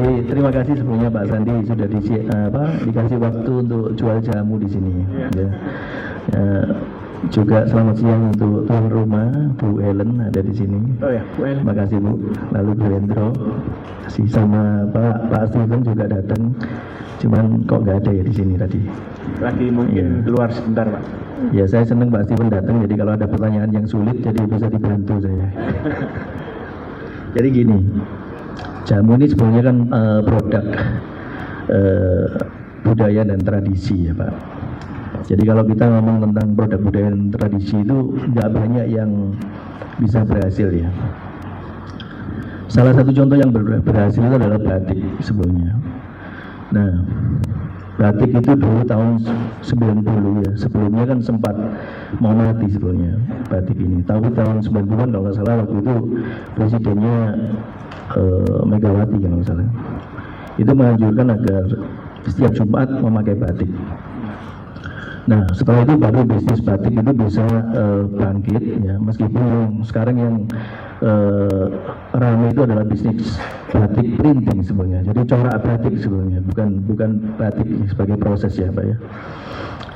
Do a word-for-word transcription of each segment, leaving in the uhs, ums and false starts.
Sandi, terima kasih sebelumnya Pak Sandi sudah di, apa, dikasih waktu untuk jual jamu di sini. Ya. Ya, juga selamat siang untuk tuan rumah Bu Ellen ada di sini. Oh ya, Bu Ellen. Terima kasih Bu. Lalu Bu Hendro, si sama Pak Pak Steven juga datang. Cuman kok nggak ada ya di sini tadi. Lagi mungkin ya. Keluar sebentar Pak. Ya saya senang Pak Steven datang. Jadi kalau ada pertanyaan yang sulit, jadi bisa dibantu saya. Jadi gini, jamu ini sebenarnya kan uh, produk uh, budaya dan tradisi ya Pak. Jadi kalau kita ngomong tentang produk budaya dan tradisi itu nggak banyak yang bisa berhasil ya. Salah satu contoh yang ber- berhasil itu adalah batik sebelumnya. Nah, batik itu dulu tahun sembilan puluh ya, sebelumnya kan sempat mau mati sebelumnya batik ini. Tapi tahun sembilan puluhan kalau nggak salah waktu itu presidennya eh, Megawati kalau nggak salah. Itu menganjurkan agar setiap Jumat memakai batik. Nah setelah itu baru bisnis batik itu bisa eh, bangkit ya, meskipun yang sekarang yang eh, ramai itu adalah bisnis batik printing sebenarnya. Jadi corak batik sebenarnya, bukan bukan batik sebagai proses ya Pak ya.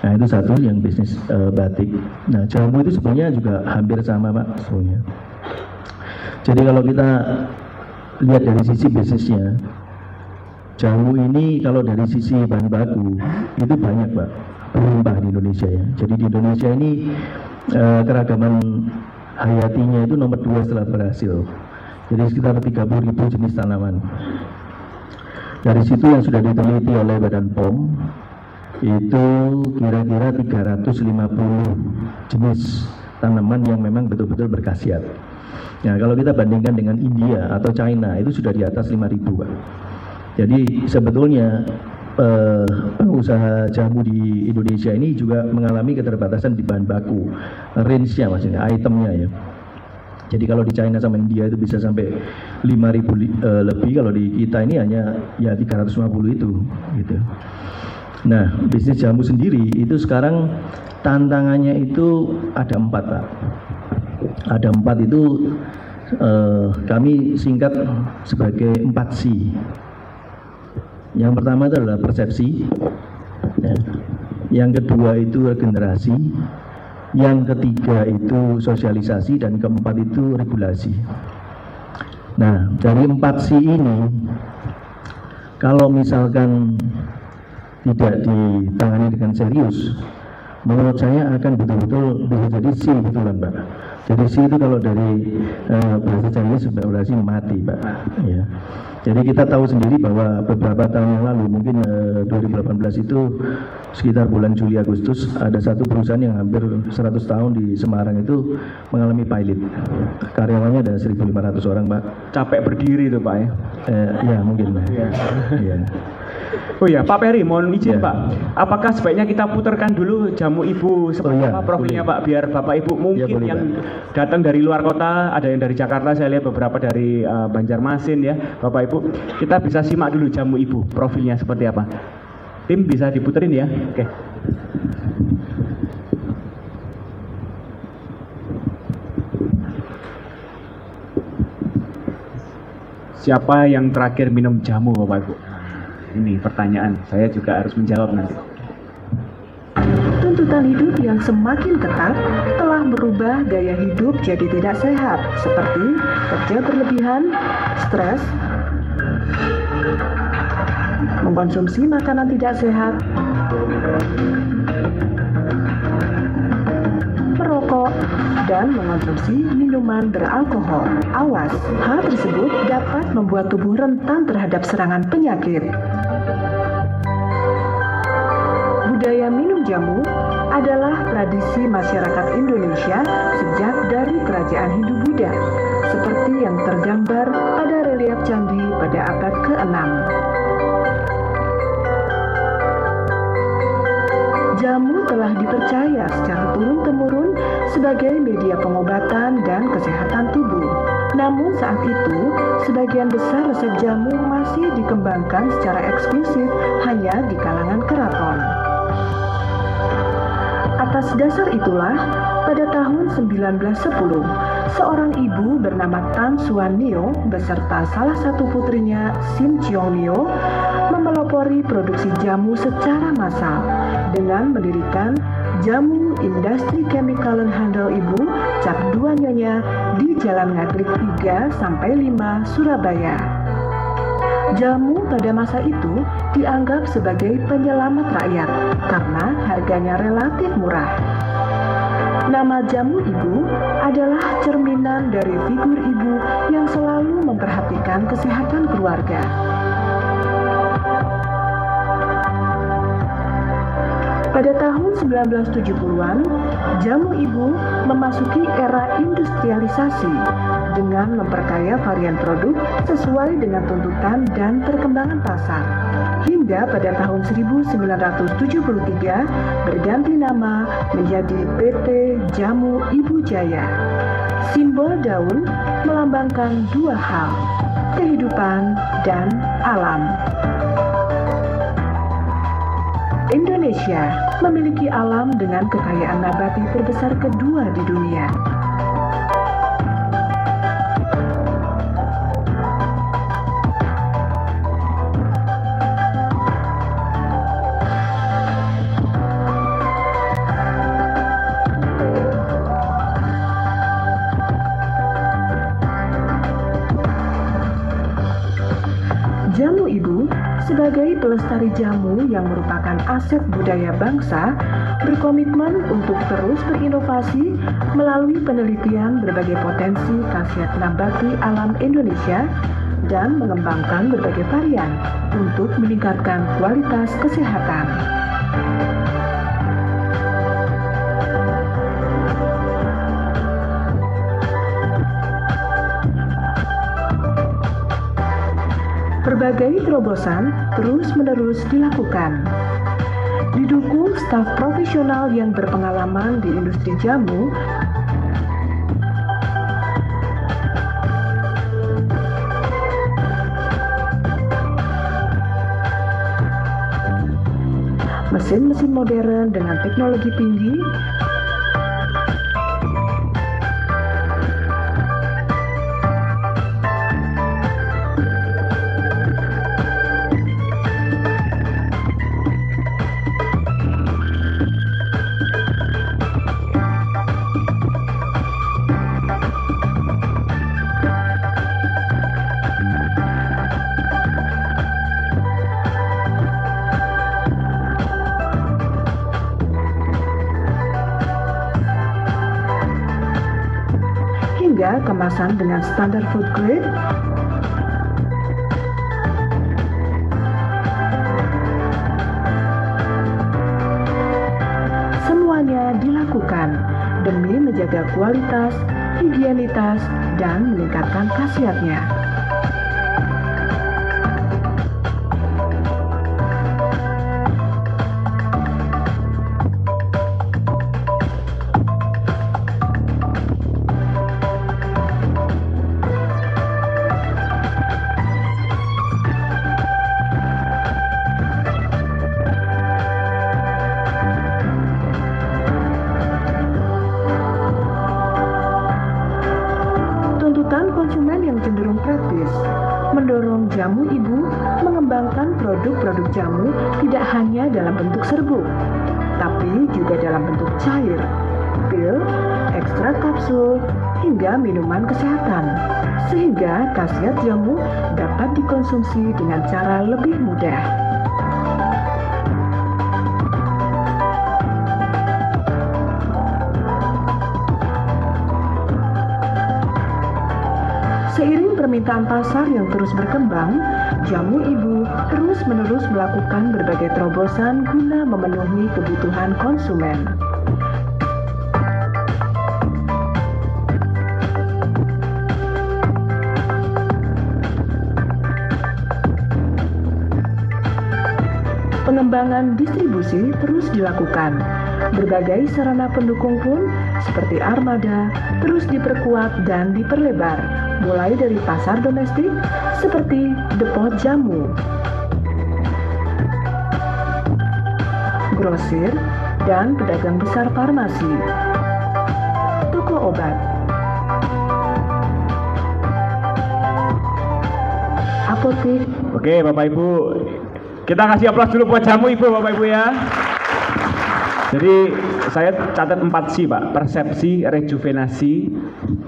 Nah itu satu yang bisnis eh, batik. Nah jamu itu sebenarnya juga hampir sama Pak sebenarnya. Jadi kalau kita lihat dari sisi bisnisnya, jamu ini kalau dari sisi bahan baku itu banyak Pak. Berlimpah di Indonesia ya. Jadi di Indonesia ini eh, keragaman hayatinya itu nomor dua setelah Brasil. Jadi sekitar tiga puluh ribu jenis tanaman. Dari situ yang sudah diteliti oleh Badan P O M itu kira-kira tiga ratus lima puluh jenis tanaman yang memang betul-betul berkhasiat. Nah kalau kita bandingkan dengan India atau China itu sudah di atas lima ribu Pak. Jadi sebetulnya Uh, usaha jamu di Indonesia ini juga mengalami keterbatasan di bahan baku, range-nya maksudnya, itemnya ya. Jadi kalau di China sama India itu bisa sampai lima ribu uh, lebih, kalau di kita ini hanya ya tiga ratus lima puluh itu gitu. Nah, bisnis jamu sendiri itu sekarang tantangannya itu ada empat Pak. Ada empat itu uh, kami singkat sebagai empat C. Yang pertama itu adalah persepsi, ya. Yang kedua itu regenerasi, yang ketiga itu sosialisasi, dan keempat itu regulasi. Nah, dari empat C ini, kalau misalkan tidak ditangani dengan serius, menurut saya akan betul-betul bisa jadi C betulan, Pak. Jadi C itu kalau dari uh, bahasa Chinese sudah berarti mati, Pak. Ya. Jadi kita tahu sendiri bahwa beberapa tahun yang lalu, mungkin eh, dua ribu delapan belas itu sekitar bulan Juli Agustus, ada satu perusahaan yang hampir seratus tahun di Semarang itu mengalami pilot. Karyawannya ada seribu lima ratus orang, Pak. Capek berdiri itu, Pak ya? Eh, ya mungkin. Ya. Ya. Oh ya, Pak Perry, mohon izin ya. Pak. Apakah sebaiknya kita putarkan dulu jamu ibu seperti oh, apa ya. Profilnya Pak, biar Bapak Ibu mungkin ya, yang Pak. Datang dari luar kota, ada yang dari Jakarta, saya lihat beberapa dari uh, Banjarmasin ya, Bapak Ibu. Kita bisa simak dulu jamu ibu, profilnya seperti apa. Tim bisa diputerin ya. Oke. Siapa yang terakhir minum jamu Bapak Ibu? Ini pertanyaan, saya juga harus menjawab nanti. Tuntutan hidup yang semakin ketat telah merubah gaya hidup jadi tidak sehat, seperti kerja berlebihan, stres, mengkonsumsi makanan tidak sehat, merokok, dan mengonsumsi minuman beralkohol. Awas, hal tersebut dapat membuat tubuh rentan terhadap serangan penyakit. Budaya minum jamu adalah tradisi masyarakat Indonesia sejak dari kerajaan Hindu Buddha, seperti yang tergambar pada relief candi pada abad keenam. Jamu telah dipercaya secara turun-temurun sebagai media pengobatan dan kesehatan tubuh. Namun saat itu, sebagian besar resep jamu masih dikembangkan secara eksklusif hanya di kalangan keraton. Atas dasar itulah, pada tahun seribu sembilan ratus sepuluh, seorang ibu bernama Tan Suanio beserta salah satu putrinya Sim Chionio memelopori produksi jamu secara massal dengan mendirikan Jamu Industri Chemical and Handel Ibu Cap dua Nyonya di Jalan Ngatlik tiga sampai lima Surabaya. Jamu pada masa itu dianggap sebagai penyelamat rakyat karena harganya relatif murah. Nama jamu ibu adalah cerminan dari figur ibu yang selalu memperhatikan kesehatan keluarga. Pada tahun seribu sembilan ratus tujuh puluhan, jamu ibu memasuki era industrialisasi dengan memperkaya varian produk sesuai dengan tuntutan dan perkembangan pasar. Hingga pada tahun seribu sembilan ratus tujuh puluh tiga berganti nama menjadi P T. Jamu Ibu Jaya. Simbol daun melambangkan dua hal, kehidupan dan alam. Indonesia memiliki alam dengan kekayaan nabati terbesar kedua di dunia. Jamu Ibu sebagai pelestari jamu yang merupakan aset budaya bangsa berkomitmen untuk terus berinovasi melalui penelitian berbagai potensi khasiat nabati alam Indonesia dan mengembangkan berbagai varian untuk meningkatkan kualitas kesehatan. Berbagai terobosan terus-menerus dilakukan. Didukung staf profesional yang berpengalaman di industri jamu, mesin-mesin modern dengan teknologi tinggi, kemasan dengan standar food grade, semuanya dilakukan demi menjaga kualitas, higienitas, dan meningkatkan khasiatnya. Jamu Ibu mengembangkan produk-produk jamu tidak hanya dalam bentuk serbuk, tapi juga dalam bentuk cair, pil, ekstrak kapsul, hingga minuman kesehatan, sehingga khasiat jamu dapat dikonsumsi dengan cara lebih mudah. Seiring permintaan pasar yang terus berkembang, jamu ibu terus-menerus melakukan berbagai terobosan guna memenuhi kebutuhan konsumen. Pengembangan distribusi terus dilakukan. Berbagai sarana pendukung pun seperti armada terus diperkuat dan diperlebar, mulai dari pasar domestik seperti depot jamu, grosir, dan pedagang besar farmasi, toko obat. Apotek. Oke, Bapak Ibu. Kita kasih aplaus dulu buat Jamu Ibu, Bapak Ibu ya. Jadi saya catat empat C Pak, persepsi, rejuvenasi,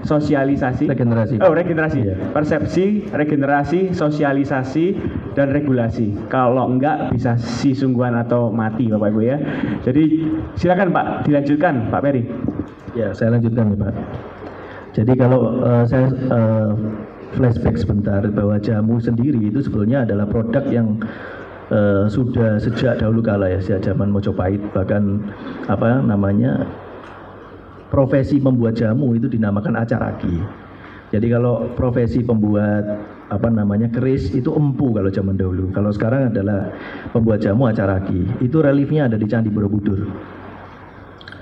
sosialisasi, regenerasi. Oh, regenerasi. Iya. Persepsi, regenerasi, sosialisasi, dan regulasi. Kalau enggak bisa si sungguhan atau mati Bapak Ibu ya. Jadi silakan Pak, dilanjutkan Pak Perry. Ya, saya lanjutkan ya Pak. Jadi kalau uh, saya uh, flashback sebentar bahwa jamu sendiri itu sebetulnya adalah produk yang Uh, sudah sejak dahulu kala ya, sejak zaman Mojopait, bahkan apa namanya profesi membuat jamu itu dinamakan acaraki. Jadi kalau profesi pembuat apa namanya keris itu empu kalau zaman dahulu. Kalau sekarang adalah pembuat jamu acaraki. Itu reliefnya ada di Candi Borobudur.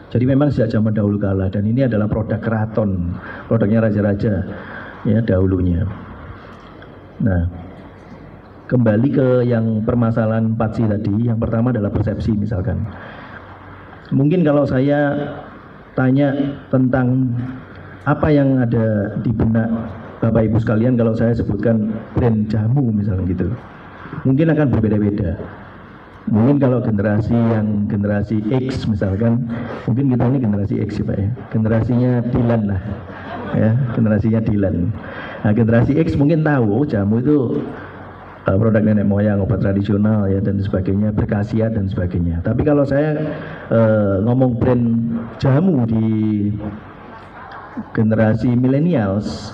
Jadi memang sejak zaman dahulu kala, dan ini adalah produk keraton, produknya raja-raja ya dahulunya. Nah, kembali ke yang permasalahan empat C tadi, yang pertama adalah persepsi misalkan. Mungkin kalau saya tanya tentang apa yang ada di benak Bapak Ibu sekalian kalau saya sebutkan brand jamu misalnya gitu. Mungkin akan berbeda-beda. Mungkin kalau generasi yang generasi X misalkan, mungkin kita ini generasi X ya Pak ya. Generasinya Dylan lah. Ya, generasinya Dylan. Nah, generasi X mungkin tahu jamu itu produk nenek moyang, obat tradisional ya dan sebagainya, berkhasiat dan sebagainya. Tapi kalau saya eh, ngomong brand jamu di generasi millennials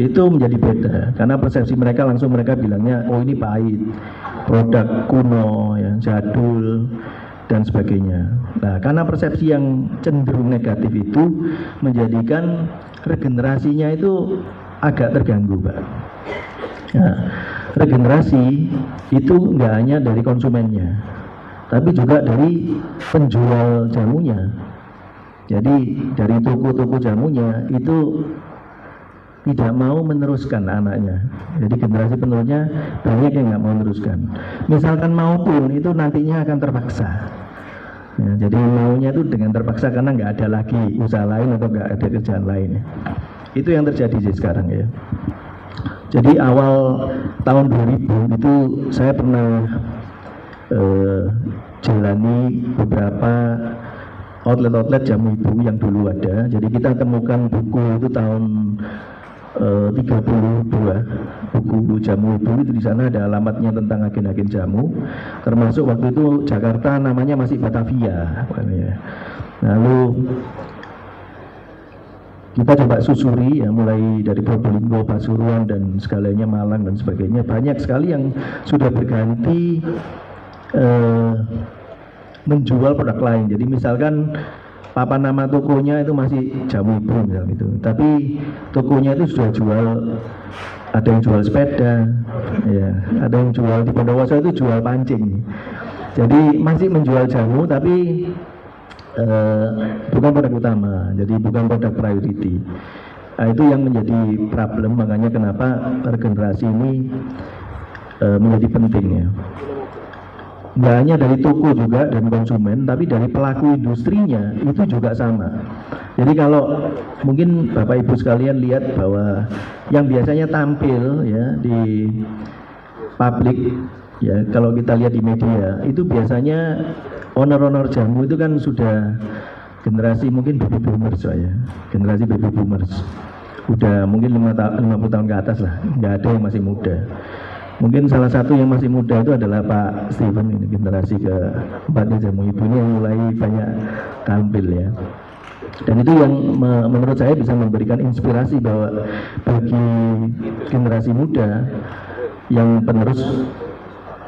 itu menjadi beda, karena persepsi mereka langsung mereka bilangnya oh ini pahit, produk kuno, ya, jadul dan sebagainya. Nah, karena persepsi yang cenderung negatif itu menjadikan regenerasinya itu agak terganggu, Pak. Nah, regenerasi itu nggak hanya dari konsumennya, tapi juga dari penjual jamunya. Jadi dari toko-toko jamunya itu tidak mau meneruskan anaknya. Jadi generasi penerusnya banyak yang nggak mau meneruskan. Misalkan maupun itu nantinya akan terpaksa. Nah, jadi maunya itu dengan terpaksa karena nggak ada lagi usaha lain atau nggak ada kerjaan lain. Itu yang terjadi sih sekarang ya. Jadi awal tahun dua ribu itu saya pernah eh, jalani beberapa outlet-outlet jamu ibu yang dulu ada. Jadi kita temukan buku itu tahun eh, tiga puluh dua, buku jamu ibu itu di sana ada alamatnya tentang agen-agen jamu. Termasuk waktu itu Jakarta namanya masih Batavia. Lalu kita coba susuri ya, mulai dari Probolinggo, Pasuruan dan segalanya, Malang dan sebagainya. Banyak sekali yang sudah berganti eh, menjual produk lain. Jadi misalkan papan nama tokonya itu masih jamu ibu misalnya gitu. Tapi tokonya itu sudah jual, ada yang jual sepeda, ya, ada yang jual di Bondowoso itu jual pancing. Jadi masih menjual jamu tapi Uh, bukan produk utama, jadi bukan produk priority. Nah, itu yang menjadi problem, makanya kenapa regenerasi ini uh, menjadi penting ya. Nggak hanya dari toko juga dan konsumen, tapi dari pelaku industrinya itu juga sama. Jadi kalau mungkin Bapak Ibu sekalian lihat bahwa yang biasanya tampil ya di publik ya, kalau kita lihat di media itu biasanya owner-owner jamu itu kan sudah generasi mungkin baby boomers ya, generasi baby boomers udah mungkin lima puluh tahun ke atas lah, nggak ada yang masih muda. Mungkin salah satu yang masih muda itu adalah Pak Steven, ini generasi keempatnya jamu ibu ini yang mulai banyak tampil ya. Dan itu yang me- menurut saya bisa memberikan inspirasi bahwa bagi generasi muda yang penerus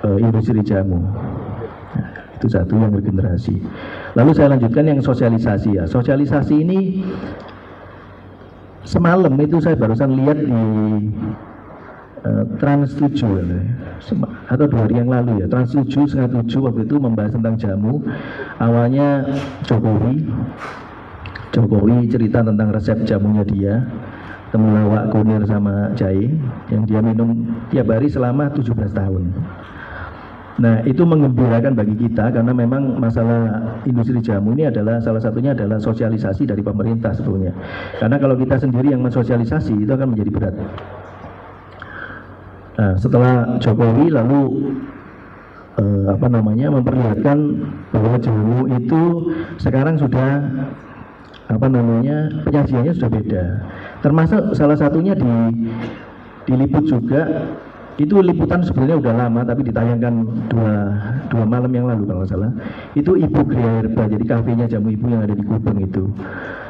uh, industri jamu. Itu satu yang regenerasi. Lalu saya lanjutkan yang sosialisasi ya. Sosialisasi ini semalam itu saya barusan lihat di uh, Trans tujuh atau dua hari yang lalu ya. Trans tujuh setengah tujuh waktu itu membahas tentang jamu. Awalnya Jokowi, Jokowi cerita tentang resep jamunya dia, temulawak, kunir sama jahe yang dia minum tiap hari selama tujuh belas tahun. Nah, itu menggembirakan bagi kita karena memang masalah industri jamu ini adalah salah satunya adalah sosialisasi dari pemerintah sebetulnya. Karena kalau kita sendiri yang mensosialisasi itu akan menjadi berat. Nah, setelah Jokowi lalu eh, apa namanya memperlihatkan bahwa jamu itu sekarang sudah apa namanya penyajiannya sudah beda. Termasuk salah satunya di diliput juga. Itu liputan sebenarnya udah lama, tapi ditayangkan dua, dua malam yang lalu kalau nggak salah. Itu Ibu Gria Herba, jadi kafenya jamu ibu yang ada di Gubeng itu.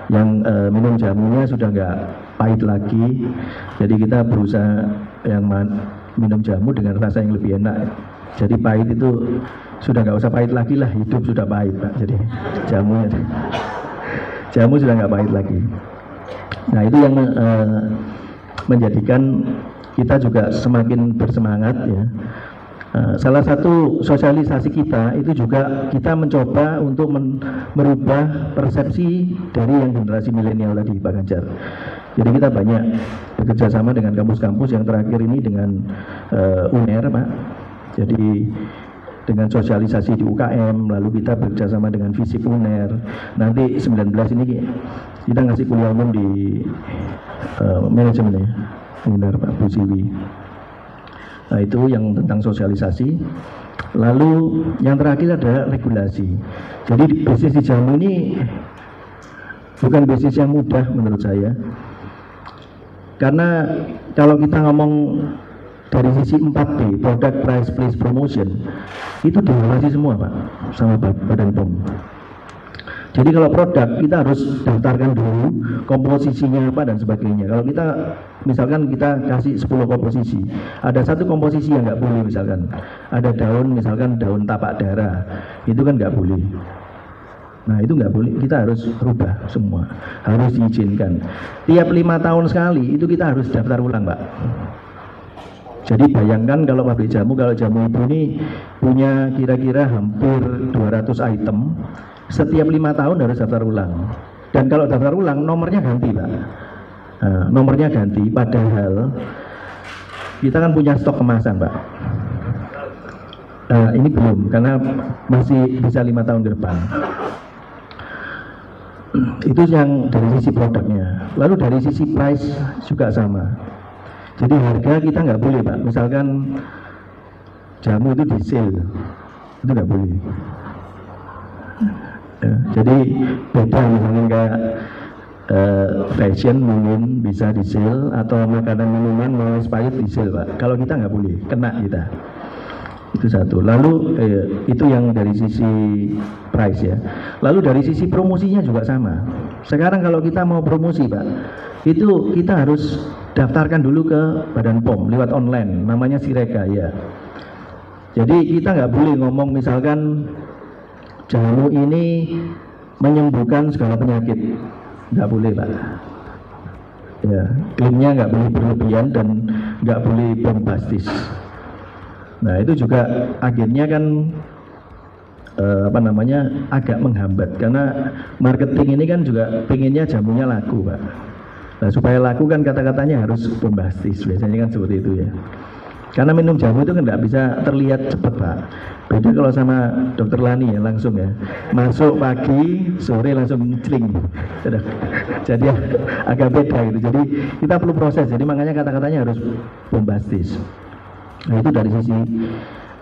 Yang e, minum jamunya sudah nggak pahit lagi, jadi kita berusaha yang man, minum jamu dengan rasa yang lebih enak. Jadi pahit itu sudah nggak usah pahit lagi lah, hidup sudah pahit Pak. Jadi jamunya, jamu sudah nggak pahit lagi. Nah itu yang e, menjadikan kita juga semakin bersemangat ya. Salah satu sosialisasi kita itu juga kita mencoba untuk men- merubah persepsi dari yang generasi milenial tadi Pak Gajar. Jadi kita banyak bekerja sama dengan kampus-kampus yang terakhir ini dengan uh, UNAIR Pak. Jadi dengan sosialisasi di U K M, lalu kita bekerja sama dengan FISIP UNAIR. Nanti sembilan belas ini kita ngasih kuliah umum di uh, manajemen ya. Benar Pak Busiwi. Nah itu yang tentang sosialisasi. Lalu yang terakhir adalah regulasi. Jadi bisnis di jamu ini bukan bisnis yang mudah menurut saya. Karena kalau kita ngomong dari sisi empat P, product, price, place, promotion, itu diawasi semua Pak sama Badan P O M. Jadi kalau produk kita harus daftarkan dulu komposisinya apa dan sebagainya. Kalau kita misalkan kita kasih sepuluh komposisi, ada satu komposisi yang nggak boleh misalkan, ada daun misalkan daun tapak darah, itu kan nggak boleh. Nah itu nggak boleh, kita harus rubah semua, harus diizinkan. Tiap lima tahun sekali itu kita harus daftar ulang Pak. Jadi bayangkan kalau pabrik jamu, kalau jamu ibu ini punya kira-kira hampir dua ratus item. Setiap lima tahun harus daftar ulang. Dan kalau daftar ulang nomornya ganti Pak. Nah, nomornya ganti. Padahal kita kan punya stok kemasan Pak. Nah, ini belum karena masih bisa lima tahun ke depan. Itu yang dari sisi produknya. Lalu dari sisi price juga sama. Jadi harga kita nggak boleh Pak. Misalkan jamu itu di sale, itu nggak boleh. Ya, jadi beda misalnya kayak eh, fashion mungkin bisa di-sale atau makanan minuman mau pahit di-sale Pak. Kalau kita nggak boleh, kena kita. Itu satu. Lalu eh, itu yang dari sisi price ya. Lalu dari sisi promosinya juga sama. Sekarang kalau kita mau promosi Pak, itu kita harus daftarkan dulu ke Badan P O M lewat online. Namanya Sireka ya. Jadi kita nggak boleh ngomong misalkan jamu ini menyembuhkan segala penyakit, nggak boleh Pak. Ya, klaimnya nggak boleh berlebihan dan nggak boleh bombastis. Nah itu juga akhirnya kan eh, apa namanya agak menghambat karena marketing ini kan juga pengennya jamunya laku Pak. Nah, supaya laku kan kata-katanya harus bombastis, biasanya kan seperti itu ya. Karena minum jamu itu kan nggak bisa terlihat cepat Pak. Beda kalau sama dokter Lani ya, langsung ya masuk pagi, sore langsung ngecling. Jadi agak beda gitu, jadi kita perlu proses, jadi makanya kata-katanya harus bombastis. Nah itu dari sisi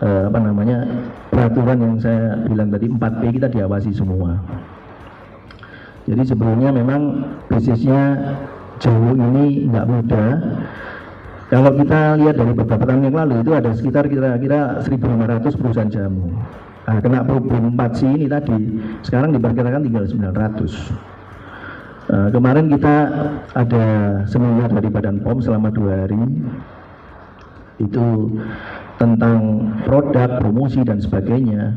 eh, apa namanya peraturan yang saya bilang tadi, empat P kita diawasi semua. Jadi sebelumnya memang bisnisnya jamu ini nggak mudah. Kalau kita lihat dari beberapa tahun yang lalu itu ada sekitar kira-kira seribu lima ratus perusahaan jamu. Nah, kena problem empat C ini tadi, sekarang diperkirakan tinggal sembilan ratus. Uh, kemarin kita ada seminar dari Badan P O M selama dua hari. Itu tentang produk, promosi, dan sebagainya.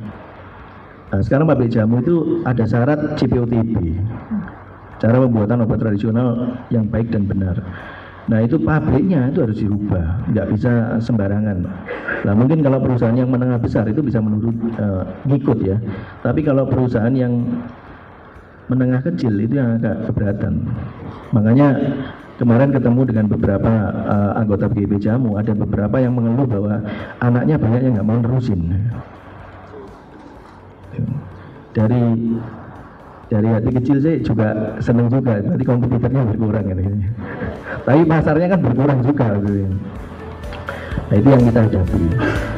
Nah, sekarang pabrik jamu itu ada syarat C P O T B, cara pembuatan obat tradisional yang baik dan benar. Nah itu pabriknya itu harus dirubah, nggak bisa sembarangan. Nah mungkin kalau perusahaan yang menengah besar itu bisa menurut uh, ngikut ya, tapi kalau perusahaan yang menengah kecil itu yang agak keberatan. Makanya Kemarin ketemu dengan beberapa uh, anggota B G P Jamu, ada beberapa yang mengeluh bahwa anaknya banyak yang nggak mau nerusin. Dari dari hati kecil saya juga seneng juga, nanti kompetitornya berkurang kan, gitu. Tapi pasarnya kan berkurang juga gitu. Nah itu yang kita hadapi.